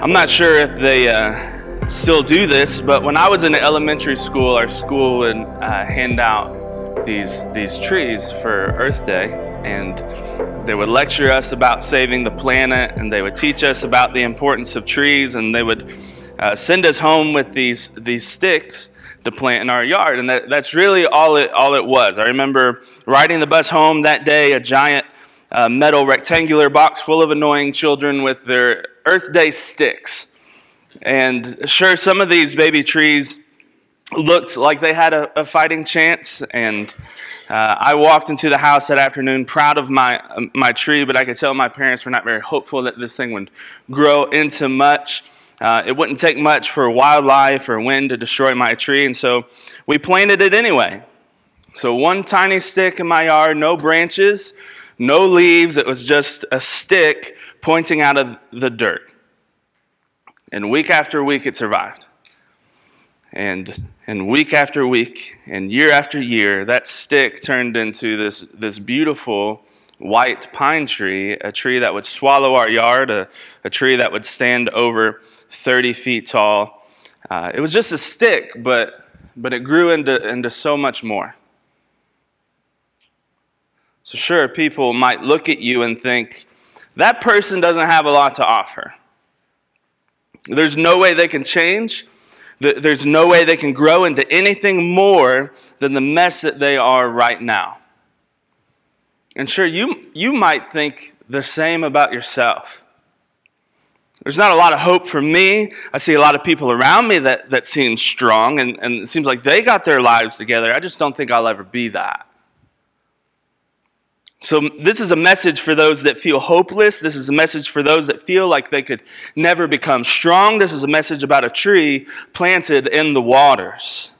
I'm not sure if they still do this, but when I was in elementary school, our school would hand out these trees for Earth Day, and they would lecture us about saving the planet, and they would teach us about the importance of trees, and they would send us home with these sticks to plant in our yard, and that's really all it was. I remember riding the bus home that day, a giant metal rectangular box full of annoying children with their Earth Day sticks. And sure, some of these baby trees looked like they had a fighting chance, and I walked into the house that afternoon proud of my tree, but I could tell my parents were not very hopeful that this thing would grow into much. It wouldn't take much for wildlife or wind to destroy my tree, and so we planted it anyway. So one tiny stick in my yard, no branches, no leaves, it was just a stick pointing out of the dirt. And week after week it survived. And week after week and year after year, that stick turned into this beautiful white pine tree, a tree that would swallow our yard, a tree that would stand over 30 feet tall. It was just a stick, but it grew into so much more. So sure, people might look at you and think, that person doesn't have a lot to offer. There's no way they can change. There's no way they can grow into anything more than the mess that they are right now. And sure, you might think the same about yourself. There's not a lot of hope for me. I see a lot of people around me that seem strong, and it seems like they got their lives together. I just don't think I'll ever be that. So this is a message for those that feel hopeless. This is a message for those that feel like they could never become strong. This is a message about a tree planted in the waters,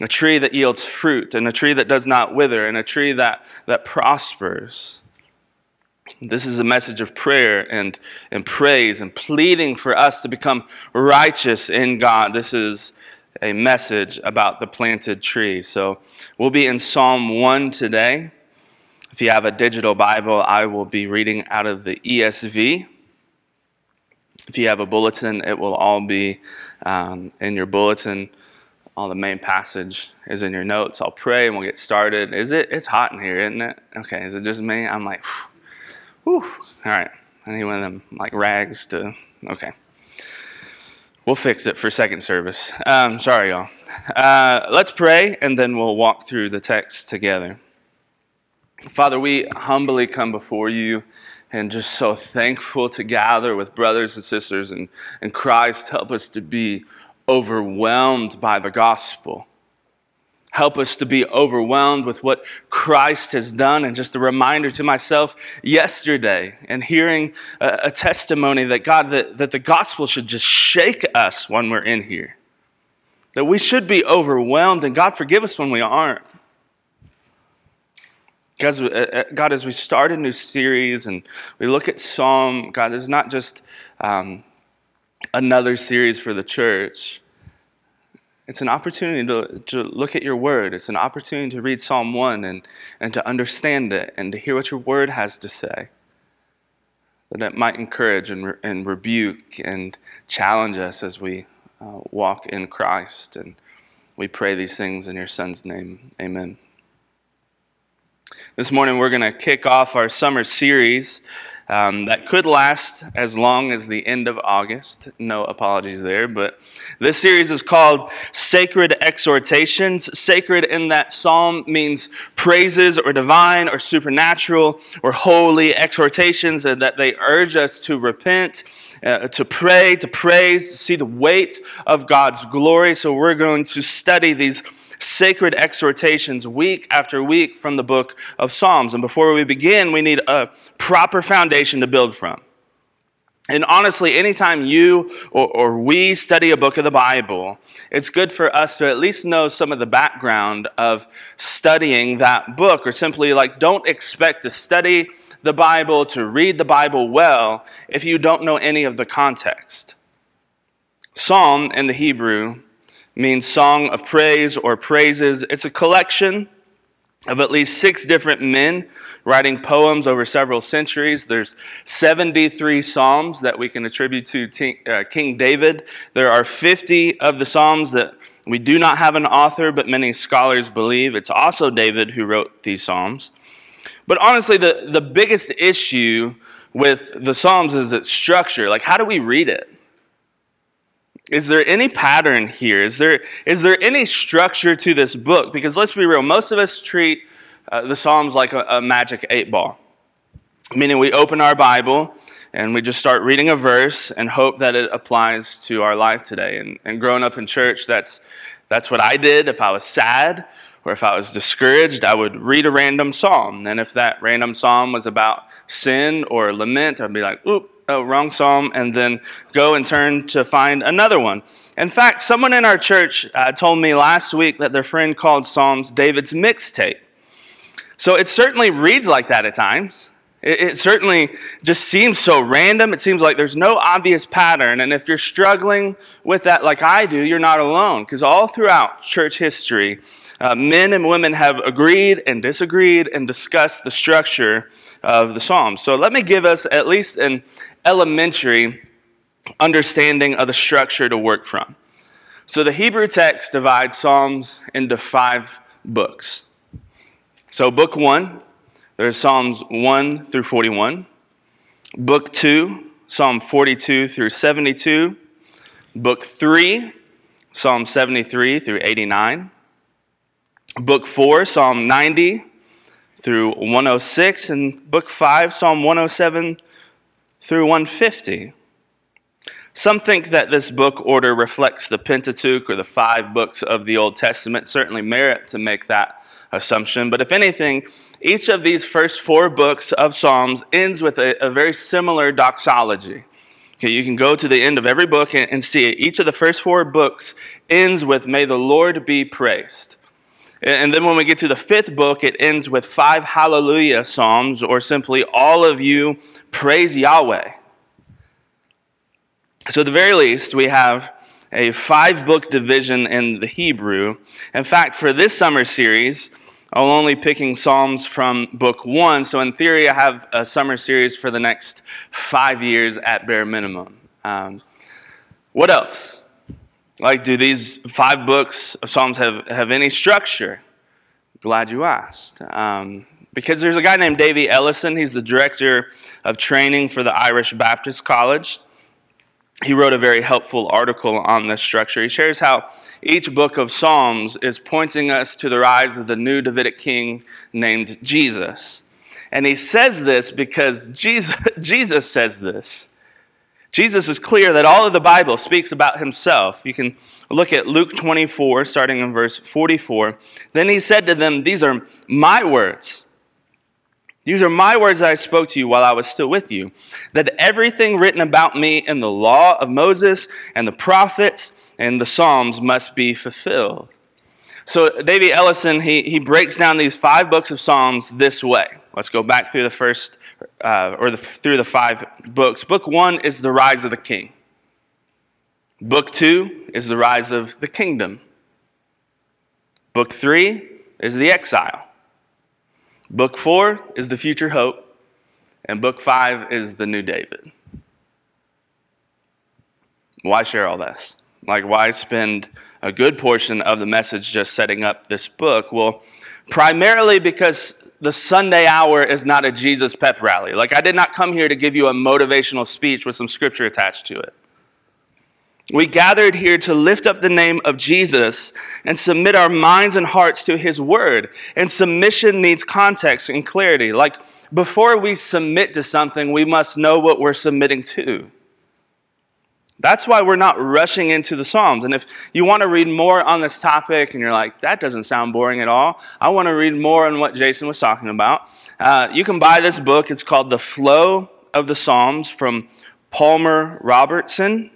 a tree that yields fruit, and a tree that does not wither, and a tree that prospers. This is a message of prayer and praise and pleading for us to become righteous in God. This is a message about the planted tree. So we'll be in Psalm 1 today. If you have a digital Bible, I will be reading out of the ESV. If you have a bulletin, it will all be in your bulletin. All the main passage is in your notes. I'll pray and we'll get started. It's hot in here, isn't it? Okay, is it just me? I'm like, whew. All right. I need one of them like rags to, okay. We'll fix it for second service. Sorry, y'all. Let's pray and then we'll walk through the text together. Father, we humbly come before you and just so thankful to gather with brothers and sisters and Christ. Help us to be overwhelmed by the gospel. Help us to be overwhelmed with what Christ has done. And just a reminder to myself yesterday and hearing a testimony that God, that the gospel should just shake us when we're in here. That we should be overwhelmed, and God forgive us when we aren't. God, as we start a new series and we look at Psalm, God, it's not just another series for the church. It's an opportunity to look at your word. It's an opportunity to read Psalm 1 and to understand it and to hear what your word has to say. That it might encourage and rebuke and challenge us as we walk in Christ. And we pray these things in your Son's name. Amen. This morning we're going to kick off our summer series that could last as long as the end of August. No apologies there, but this series is called Sacred Exhortations. Sacred in that psalm means praises or divine or supernatural or holy exhortations, that they urge us to repent, to pray, to praise, to see the weight of God's glory. So we're going to study these sacred exhortations week after week from the book of Psalms. And before we begin, we need a proper foundation to build from. And honestly, anytime you or we study a book of the Bible, it's good for us to at least know some of the background of studying that book, or simply don't expect to study the Bible, to read the Bible well, if you don't know any of the context. Psalm in the Hebrew means song of praise or praises. It's a collection of at least 6 different men writing poems over several centuries. There's 73 psalms that we can attribute to King David. There are 50 of the psalms that we do not have an author, but many scholars believe it's also David who wrote these psalms. But honestly, the biggest issue with the psalms is its structure. How do we read it? Is there any pattern here? Is there any structure to this book? Because let's be real, most of us treat the Psalms like a magic 8-ball. Meaning we open our Bible and we just start reading a verse and hope that it applies to our life today. And growing up in church, that's what I did. If I was sad or if I was discouraged, I would read a random psalm. And if that random psalm was about sin or lament, I'd be like, oop. Wrong psalm, and then go and turn to find another one. In fact, someone in our church told me last week that their friend called Psalms David's mixtape. So it certainly reads like that at times. It certainly just seems so random. It seems like there's no obvious pattern. And if you're struggling with that like I do, you're not alone. Because all throughout church history, men and women have agreed and disagreed and discussed the structure of the Psalms. So let me give us at least an elementary understanding of the structure to work from. So the Hebrew text divides Psalms into 5 books. So book 1, there's Psalms 1 through 41. Book 2, Psalm 42 through 72. Book 3, Psalm 73 through 89. Book 4, Psalm 90 through 106. And Book 5, Psalm 107 through 150. Some think that this book order reflects the Pentateuch or the 5 books of the Old Testament. Certainly merit to make that assumption. But if anything, each of these first 4 books of Psalms ends with a very similar doxology. Okay, you can go to the end of every book and see it. Each of the first 4 books ends with, "May the Lord be praised." And then when we get to the 5th book, it ends with 5 hallelujah psalms, or simply, "All of you praise Yahweh." So at the very least, we have a 5-book division in the Hebrew. In fact, for this summer series, I'm only picking psalms from book 1. So in theory, I have a summer series for the next 5 years at bare minimum. What else? Do these 5 books of Psalms have any structure? Glad you asked. Because there's a guy named Davy Ellison. He's the director of training for the Irish Baptist College. He wrote a very helpful article on this structure. He shares how each book of Psalms is pointing us to the rise of the new Davidic king named Jesus. And he says this because Jesus says this. Jesus is clear that all of the Bible speaks about himself. You can look at Luke 24, starting in verse 44. Then he said to them, "These are my words. These are my words that I spoke to you while I was still with you, that everything written about me in the law of Moses and the prophets and the Psalms must be fulfilled." So Davy Ellison, he breaks down these 5 books of Psalms this way. Let's go back through the first, through the 5 books. Book 1 is the rise of the king. Book 2 is the rise of the kingdom. Book 3 is the exile. Book 4 is the future hope. And book 5 is the new David. Why share all this? Why spend a good portion of the message just setting up this book? Well, primarily because the Sunday hour is not a Jesus pep rally. I did not come here to give you a motivational speech with some scripture attached to it. We gathered here to lift up the name of Jesus and submit our minds and hearts to his word. And submission needs context and clarity. Before we submit to something, we must know what we're submitting to. That's why we're not rushing into the Psalms. And if you want to read more on this topic and you're like, that doesn't sound boring at all, I want to read more on what Jason was talking about, you can buy this book. It's called The Flow of the Psalms from Palmer Robertson.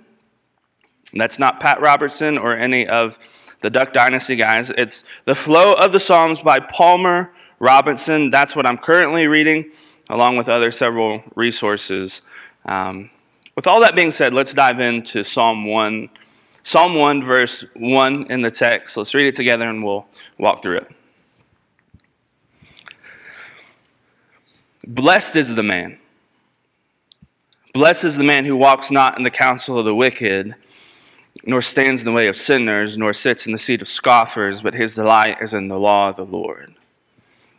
That's not Pat Robertson or any of the Duck Dynasty guys. It's The Flow of the Psalms by Palmer Robertson. That's what I'm currently reading, along with other several resources. With all that being said, let's dive into Psalm 1. Psalm 1, verse 1 in the text. Let's read it together and we'll walk through it. Blessed is the man who walks not in the counsel of the wicked, nor stands in the way of sinners, nor sits in the seat of scoffers, but his delight is in the law of the Lord.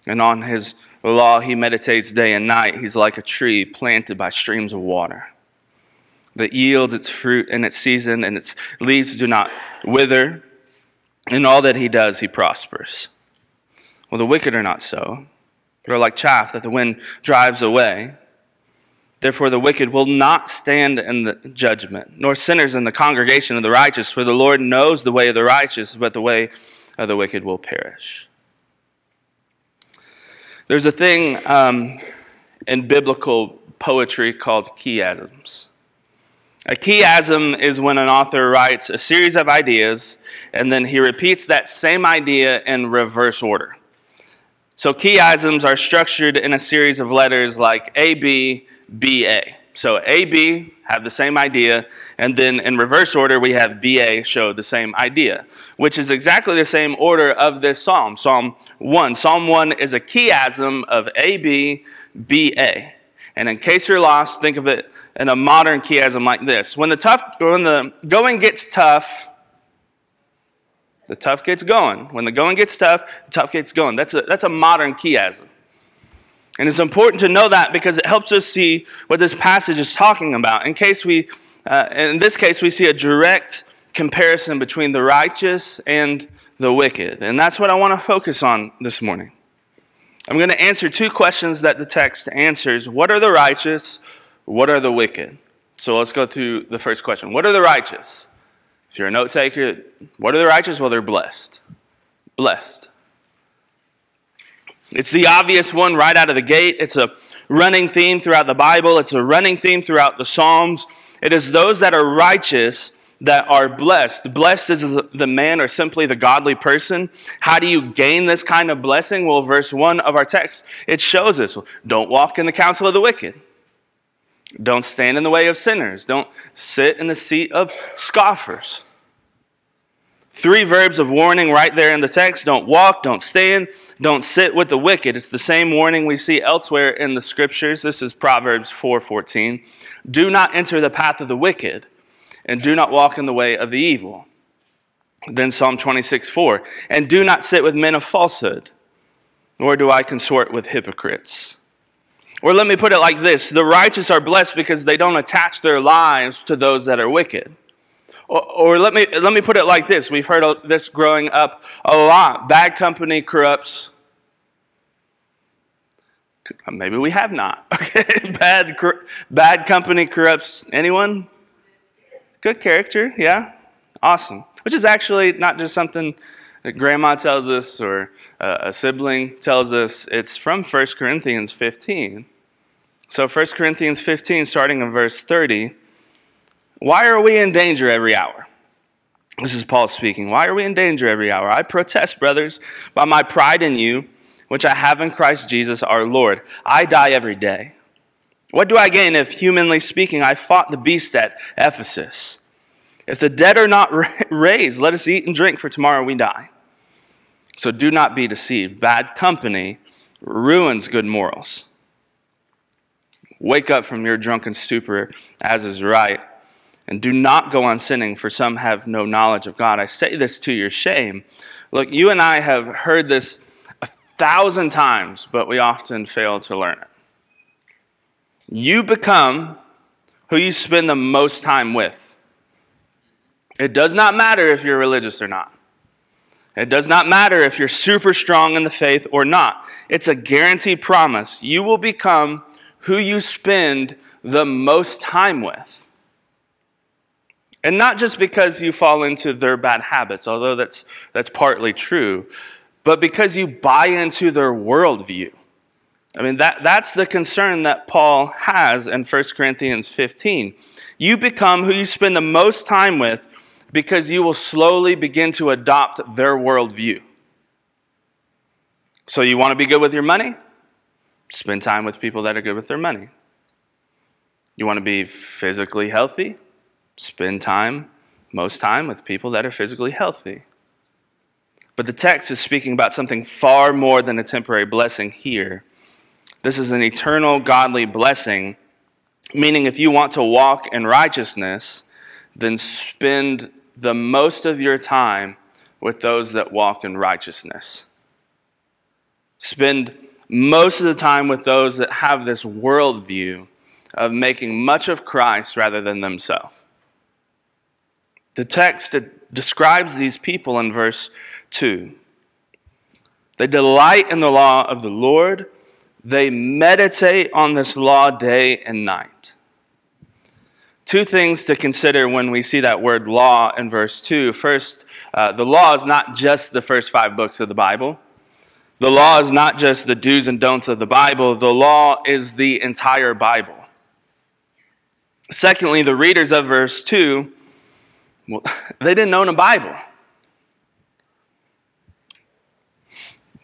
And on his law he meditates day and night. He's like a tree planted by streams of water, that yields its fruit in its season, and its leaves do not wither. In all that he does, he prospers. Well, the wicked are not so. They are like chaff that the wind drives away. Therefore, the wicked will not stand in the judgment, nor sinners in the congregation of the righteous. For the Lord knows the way of the righteous, but the way of the wicked will perish. There's a thing in biblical poetry called chiasms. A chiasm is when an author writes a series of ideas, and then he repeats that same idea in reverse order. So chiasms are structured in a series of letters like A, B, B, A. So A, B have the same idea, and then in reverse order we have B, A show the same idea, which is exactly the same order of this psalm, Psalm 1. Psalm 1 is a chiasm of A, B, B, A. And in case you're lost, think of it in a modern chiasm like this. When the going gets tough, the tough gets going. When the going gets tough, the tough gets going. That's a modern chiasm. And it's important to know that because it helps us see what this passage is talking about. In this case, we see a direct comparison between the righteous and the wicked. And that's what I want to focus on this morning. I'm going to answer two questions that the text answers. What are the righteous? What are the wicked? So let's go through the first question. What are the righteous? If you're a note taker, what are the righteous? Well, they're blessed. Blessed. It's the obvious one right out of the gate. It's a running theme throughout the Bible. It's a running theme throughout the Psalms. It is those that are righteous that are blessed. Blessed is the man, or simply the godly person. How do you gain this kind of blessing? Well, verse 1 of our text, it shows us. Don't walk in the counsel of the wicked. Don't stand in the way of sinners. Don't sit in the seat of scoffers. Three verbs of warning right there in the text. Don't walk, don't stand, don't sit with the wicked. It's the same warning we see elsewhere in the scriptures. This is Proverbs 4:14. Do not enter the path of the wicked, and do not walk in the way of the evil. Then Psalm 26:4, and do not sit with men of falsehood, nor do I consort with hypocrites. Or let me put it like this, the righteous are blessed because they don't attach their lives to those that are wicked. Or let me put it like this, we've heard of this growing up a lot, bad company corrupts. Maybe we have not. Okay, bad company corrupts anyone? Good character, yeah? Awesome. Which is actually not just something that grandma tells us or a sibling tells us. It's from 1 Corinthians 15. So 1 Corinthians 15, starting in verse 30. Why are we in danger every hour? This is Paul speaking. Why are we in danger every hour? I protest, brothers, by my pride in you, which I have in Christ Jesus our Lord. I die every day. What do I gain if, humanly speaking, I fought the beast at Ephesus? If the dead are not raised, let us eat and drink, for tomorrow we die. So do not be deceived. Bad company ruins good morals. Wake up from your drunken stupor, as is right, and do not go on sinning, for some have no knowledge of God. I say this to your shame. Look, you and I have heard this 1,000 times, but we often fail to learn it. You become who you spend the most time with. It does not matter if you're religious or not. It does not matter if you're super strong in the faith or not. It's a guaranteed promise. You will become who you spend the most time with. And not just because you fall into their bad habits, although that's partly true, but because you buy into their worldview. I mean, that's the concern that Paul has in 1 Corinthians 15. You become who you spend the most time with because you will slowly begin to adopt their worldview. So you want to be good with your money? Spend time with people that are good with their money. You want to be physically healthy? Spend time, most time, with people that are physically healthy. But the text is speaking about something far more than a temporary blessing here. This is an eternal godly blessing, meaning if you want to walk in righteousness, then spend the most of your time with those that walk in righteousness. Spend most of the time with those that have this worldview of making much of Christ rather than themselves. The text describes these people in verse 2. They delight in the law of the Lord. They meditate on this law day and night. Two things to consider when we see that word law in verse 2. First, the law is not just the first 5 books of the Bible. The law is not just the do's and don'ts of the Bible. The law is the entire Bible. Secondly, the readers of verse 2, well, they didn't own a Bible.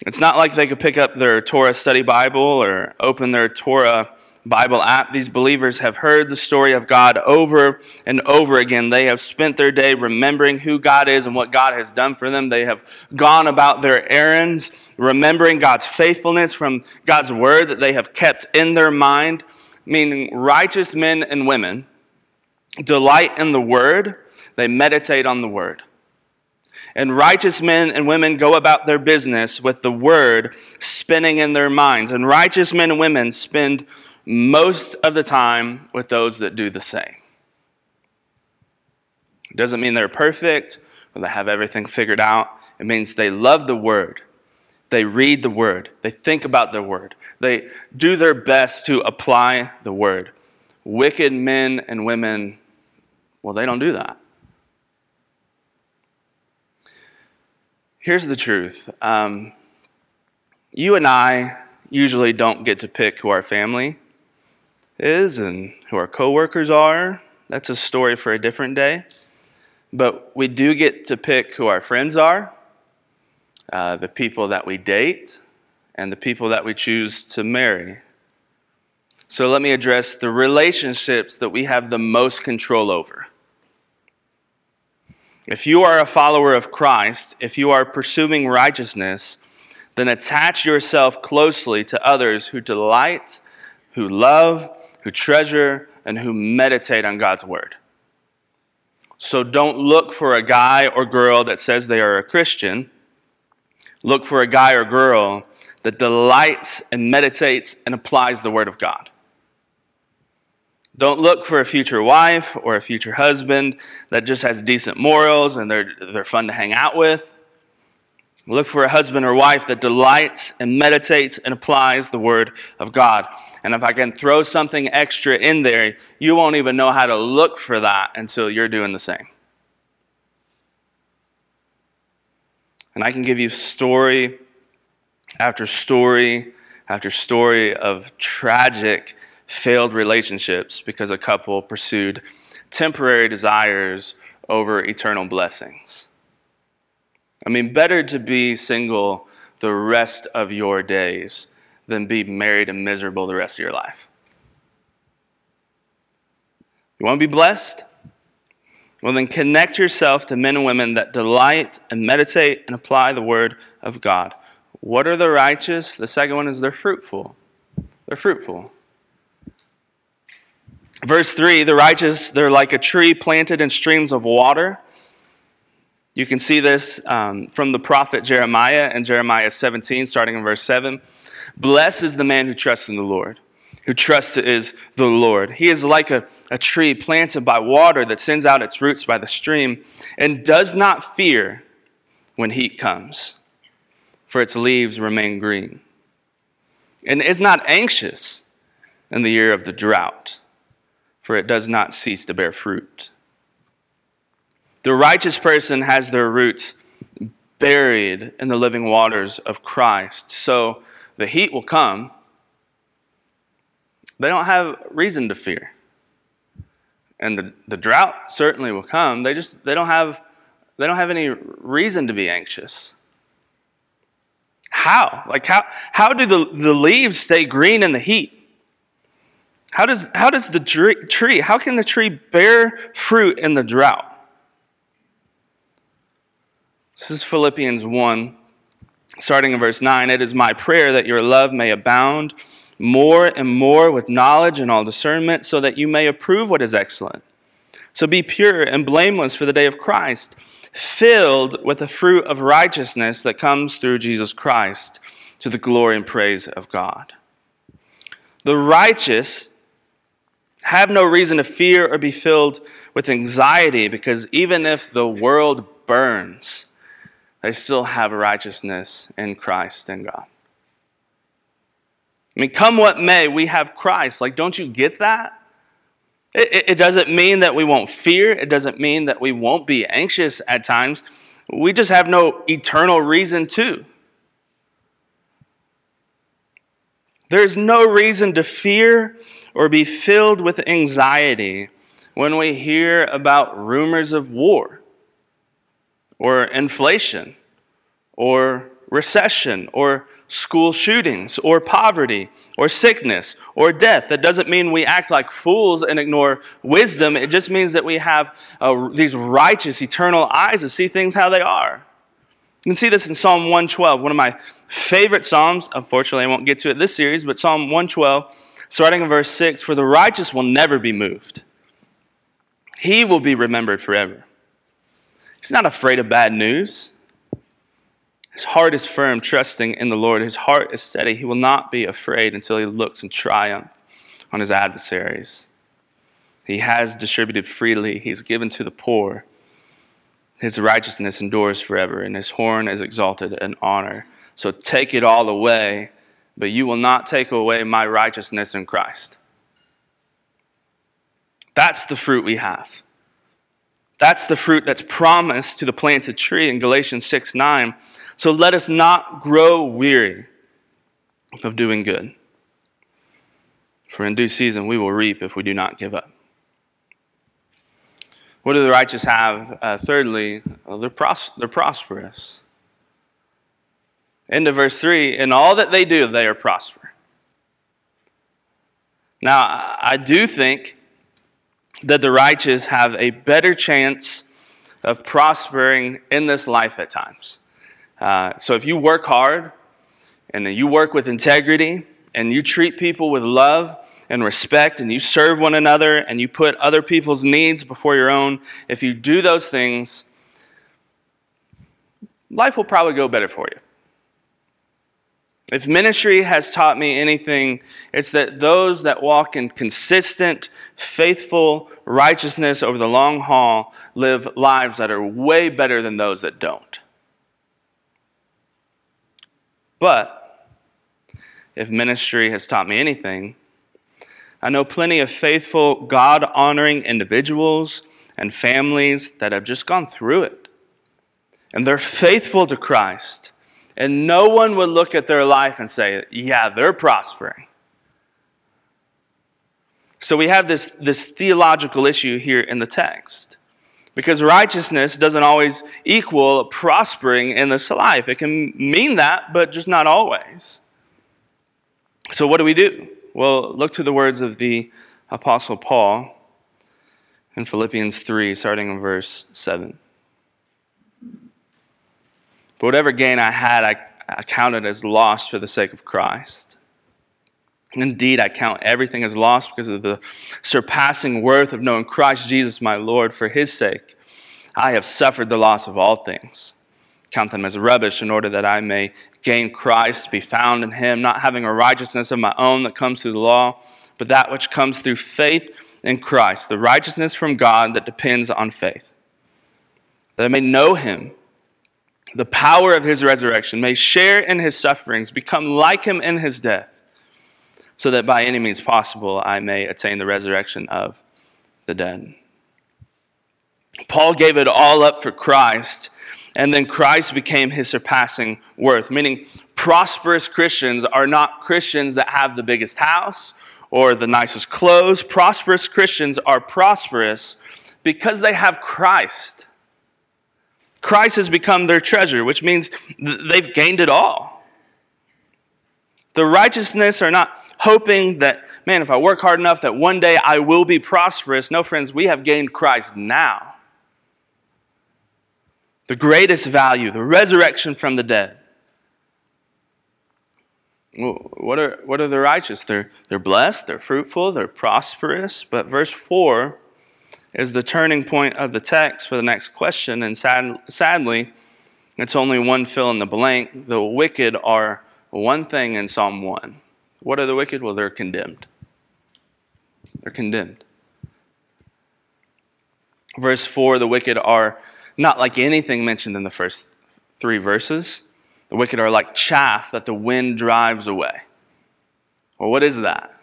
It's not like they could pick up their Torah study Bible or open their Torah Bible app. These believers have heard the story of God over and over again. They have spent their day remembering who God is and what God has done for them. They have gone about their errands, remembering God's faithfulness from God's word that they have kept in their mind, meaning righteous men and women delight in the word. They meditate on the word. And righteous men and women go about their business with the word spinning in their minds. And righteous men and women spend most of the time with those that do the same. It doesn't mean they're perfect or they have everything figured out. It means they love the word. They read the word. They think about the word. They do their best to apply the word. Wicked men and women, well, they don't do that. Here's the truth. You and I usually don't get to pick who our family is and who our coworkers are. That's a story for a different day. But we do get to pick who our friends are, the people that we date, and the people that we choose to marry. So let me address the relationships that we have the most control over. If you are a follower of Christ, if you are pursuing righteousness, then attach yourself closely to others who delight, who love, who treasure, and who meditate on God's word. So don't look for a guy or girl that says they are a Christian. Look for a guy or girl that delights and meditates and applies the word of God. Don't look for a future wife or a future husband that just has decent morals and they're fun to hang out with. Look for a husband or wife that delights and meditates and applies the word of God. And if I can throw something extra in there, you won't even know how to look for that until you're doing the same. And I can give you story after story after story of tragic failed relationships because a couple pursued temporary desires over eternal blessings. I mean, better to be single the rest of your days than be married and miserable the rest of your life. You want to be blessed? Well, then connect yourself to men and women that delight and meditate and apply the word of God. What are the righteous? The second one is they're fruitful. They're fruitful. Verse 3, the righteous, they're like a tree planted in streams of water. You can see this from the prophet Jeremiah in Jeremiah 17, starting in verse 7. Blessed is the man who trusts in the Lord, who trusts is the Lord. He is like a tree planted by water that sends out its roots by the stream and does not fear when heat comes, for its leaves remain green, and is not anxious in the year of the drought, for it does not cease to bear fruit. The righteous person has their roots buried in the living waters of Christ. So the heat will come, They don't have reason to fear. And the drought certainly will come. They don't have any reason to be anxious. How? Like how do the leaves stay green in the heat? How does the tree? How can the tree bear fruit in the drought? This is Philippians 1, starting in verse 9. It is my prayer that your love may abound more and more with knowledge and all discernment, so that you may approve what is excellent. So be pure and blameless for the day of Christ, filled with the fruit of righteousness that comes through Jesus Christ to the glory and praise of God. The righteous have no reason to fear or be filled with anxiety, because even if the world burns, they still have righteousness in Christ and God. I mean, come what may, we have Christ. Like, don't you get that? It doesn't mean that we won't fear. It doesn't mean that we won't be anxious at times. We just have no eternal reason to. There's no reason to fear or be filled with anxiety when we hear about rumors of war or inflation or recession or school shootings or poverty or sickness or death. That doesn't mean we act like fools and ignore wisdom. It just means that we have these righteous, eternal eyes to see things how they are. You can see this in Psalm 112, one of my favorite Psalms. Unfortunately, I won't get to it this series, but Psalm 112, starting in verse 6, for the righteous will never be moved. He will be remembered forever. He's not afraid of bad news. His heart is firm, trusting in the Lord. His heart is steady. He will not be afraid until he looks in triumph on his adversaries. He has distributed freely. He's given to the poor. His righteousness endures forever, and his horn is exalted in honor. So take it all away, but you will not take away my righteousness in Christ. That's the fruit we have. That's the fruit that's promised to the planted tree in Galatians 6:9. So let us not grow weary of doing good, for in due season we will reap if we do not give up. What do the righteous have? Thirdly, they're prosperous. End of verse 3, in all that they do, they are prosper. Now, I do think that the righteous have a better chance of prospering in this life at times. So if you work hard, and you work with integrity, and you treat people with love and respect, and you serve one another, and you put other people's needs before your own, if you do those things, life will probably go better for you. If ministry has taught me anything, it's that those that walk in consistent, faithful righteousness over the long haul live lives that are way better than those that don't. But if ministry has taught me anything, I know plenty of faithful, God-honoring individuals and families that have just gone through it. And they're faithful to Christ. And no one would look at their life and say, yeah, they're prospering. So we have this theological issue here in the text. Because righteousness doesn't always equal prospering in this life. It can mean that, but just not always. So what do we do? Well, look to the words of the Apostle Paul in Philippians 3, starting in verse 7. But whatever gain I had, I counted as loss for the sake of Christ. Indeed, I count everything as loss because of the surpassing worth of knowing Christ Jesus my Lord. For his sake, I have suffered the loss of all things. Count them as rubbish in order that I may gain Christ, be found in him, not having a righteousness of my own that comes through the law, but that which comes through faith in Christ, the righteousness from God that depends on faith. That I may know him, the power of his resurrection, may share in his sufferings, become like him in his death, so that by any means possible I may attain the resurrection of the dead. Paul gave it all up for Christ, and then Christ became his surpassing worth, meaning prosperous Christians are not Christians that have the biggest house or the nicest clothes. Prosperous Christians are prosperous because they have Christ. Christ has become their treasure, which means they've gained it all. The righteousness are not hoping that, man, if I work hard enough that one day I will be prosperous. No, friends, we have gained Christ now. The greatest value, the resurrection from the dead. What are the righteous? They're blessed, they're fruitful, they're prosperous. But verse 4 is the turning point of the text for the next question. And sadly, it's only one fill in the blank. The wicked are one thing in Psalm 1. What are the wicked? Well, they're condemned. They're condemned. Verse 4, the wicked are not like anything mentioned in the first three verses. The wicked are like chaff that the wind drives away. Well, what is that?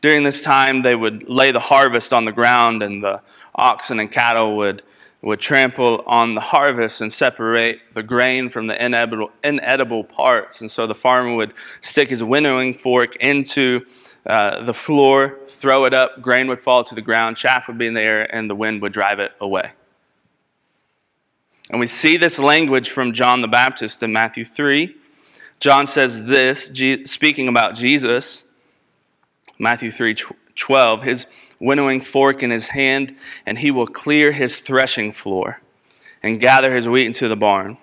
During this time, they would lay the harvest on the ground, and the oxen and cattle would trample on the harvest and separate the grain from the inedible parts. And so the farmer would stick his winnowing fork into the floor, throw it up, grain would fall to the ground, chaff would be in the air, and the wind would drive it away. And we see this language from John the Baptist in Matthew 3. John says this, speaking about Jesus, Matthew 3:12, his winnowing fork in his hand, and he will clear his threshing floor and gather his wheat into the barn,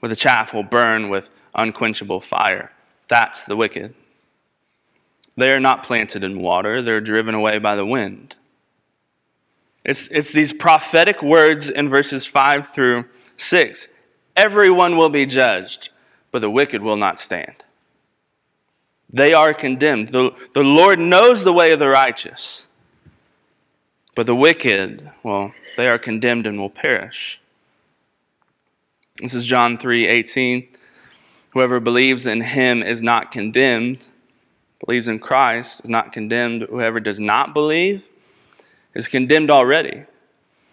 where the chaff will burn with unquenchable fire. That's the wicked. They are not planted in water. They're driven away by the wind. It's these prophetic words in verses 5-6. Everyone will be judged, but the wicked will not stand. They are condemned. The Lord knows the way of the righteous, but the wicked, well, they are condemned and will perish. This is John 3:18. Whoever believes in him is not condemned. Believes in Christ is not condemned. Whoever does not believe is condemned already,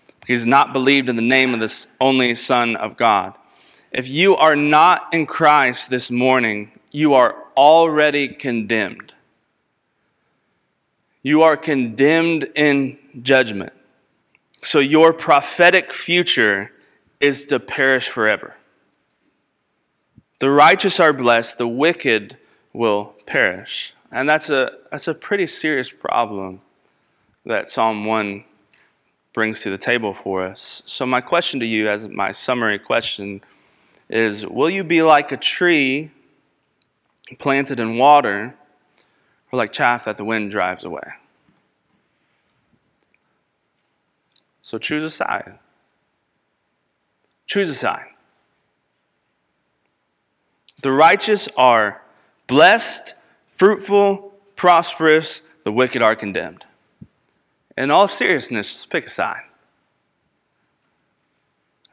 because he has not believed in the name of the only Son of God. If you are not in Christ this morning, you are already condemned. You are condemned in judgment. So your prophetic future is to perish forever. The righteous are blessed, the wicked will perish. And that's a pretty serious problem that Psalm 1 brings to the table for us. So my question to you, as my summary question, is will you be like a tree planted in water, or like chaff that the wind drives away? So choose a side. Choose a side. The righteous are blessed, fruitful, prosperous. The wicked are condemned. In all seriousness, just pick a side.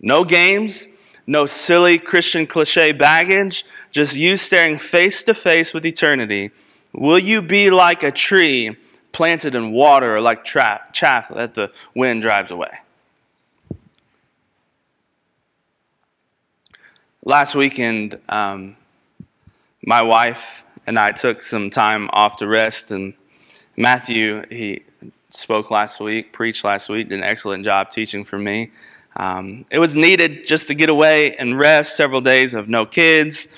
No games, no silly Christian cliche baggage, just you staring face to face with eternity. Will you be like a tree planted in water, or like chaff that the wind drives away? Last weekend, my wife and I took some time off to rest, and Matthew, he spoke last week, preached last week, did an excellent job teaching for me. It was needed just to get away and rest, several days of no kids,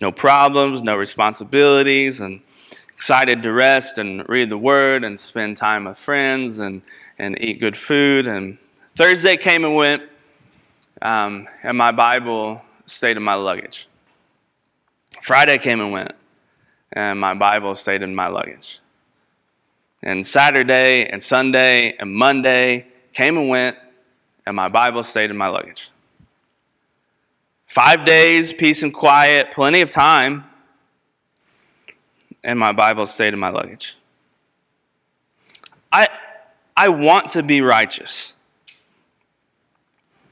no problems, no responsibilities, and excited to rest and read the Word and spend time with friends and eat good food. And Thursday came and went, and my Bible stayed in my luggage. Friday came and went, and my Bible stayed in my luggage. And Saturday and Sunday and Monday came and went, and my Bible stayed in my luggage. 5 days, peace and quiet, plenty of time, and my Bible stayed in my luggage. I want to be righteous.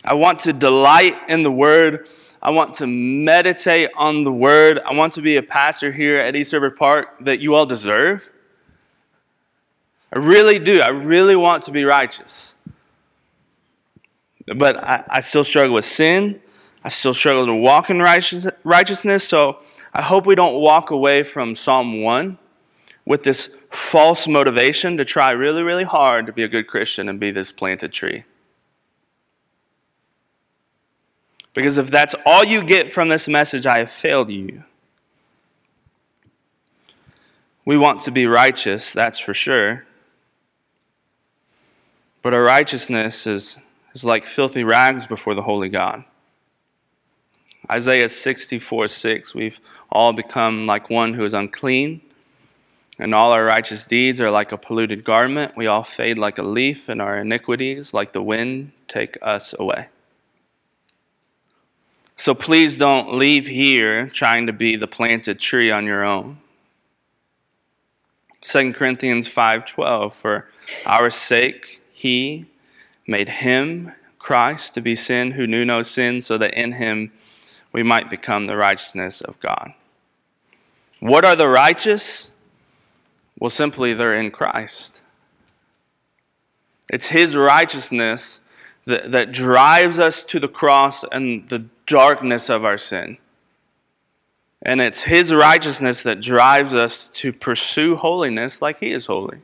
I want to delight in the Word. I want to meditate on the Word. I want to be a pastor here at East River Park that you all deserve. I really do. I really want to be righteous. But I still struggle with sin. I still struggle to walk in righteousness. So I hope we don't walk away from Psalm 1 with this false motivation to try really, really hard to be a good Christian and be this planted tree. Because if that's all you get from this message, I have failed you. We want to be righteous, that's for sure. But our righteousness is like filthy rags before the holy God. Isaiah 64:6, we've all become like one who is unclean, and all our righteous deeds are like a polluted garment. We all fade like a leaf, and our iniquities, like the wind, take us away. So please don't leave here trying to be the planted tree on your own. 2 Corinthians 5:12, for our sake he made him, Christ, to be sin who knew no sin, so that in him we might become the righteousness of God. What are the righteous? Well, simply they're in Christ. It's his righteousness that drives us to the cross and the darkness of our sin. And it's his righteousness that drives us to pursue holiness like he is holy.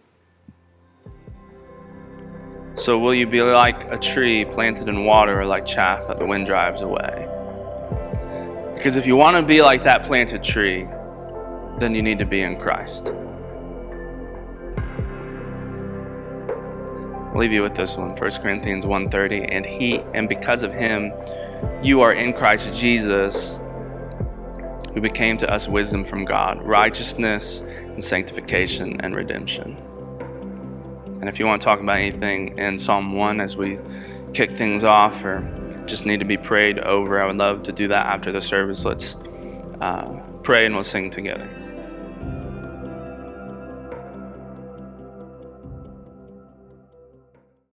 So will you be like a tree planted in water, or like chaff that the wind drives away? Because if you want to be like that planted tree, then you need to be in Christ. I'll leave you with this one, 1 Corinthians 1:30, and because of him, you are in Christ Jesus, who became to us wisdom from God, righteousness and sanctification and redemption. And if you want to talk about anything in Psalm 1 as we kick things off, or just need to be prayed over, I would love to do that after the service. Let's pray and we'll sing together.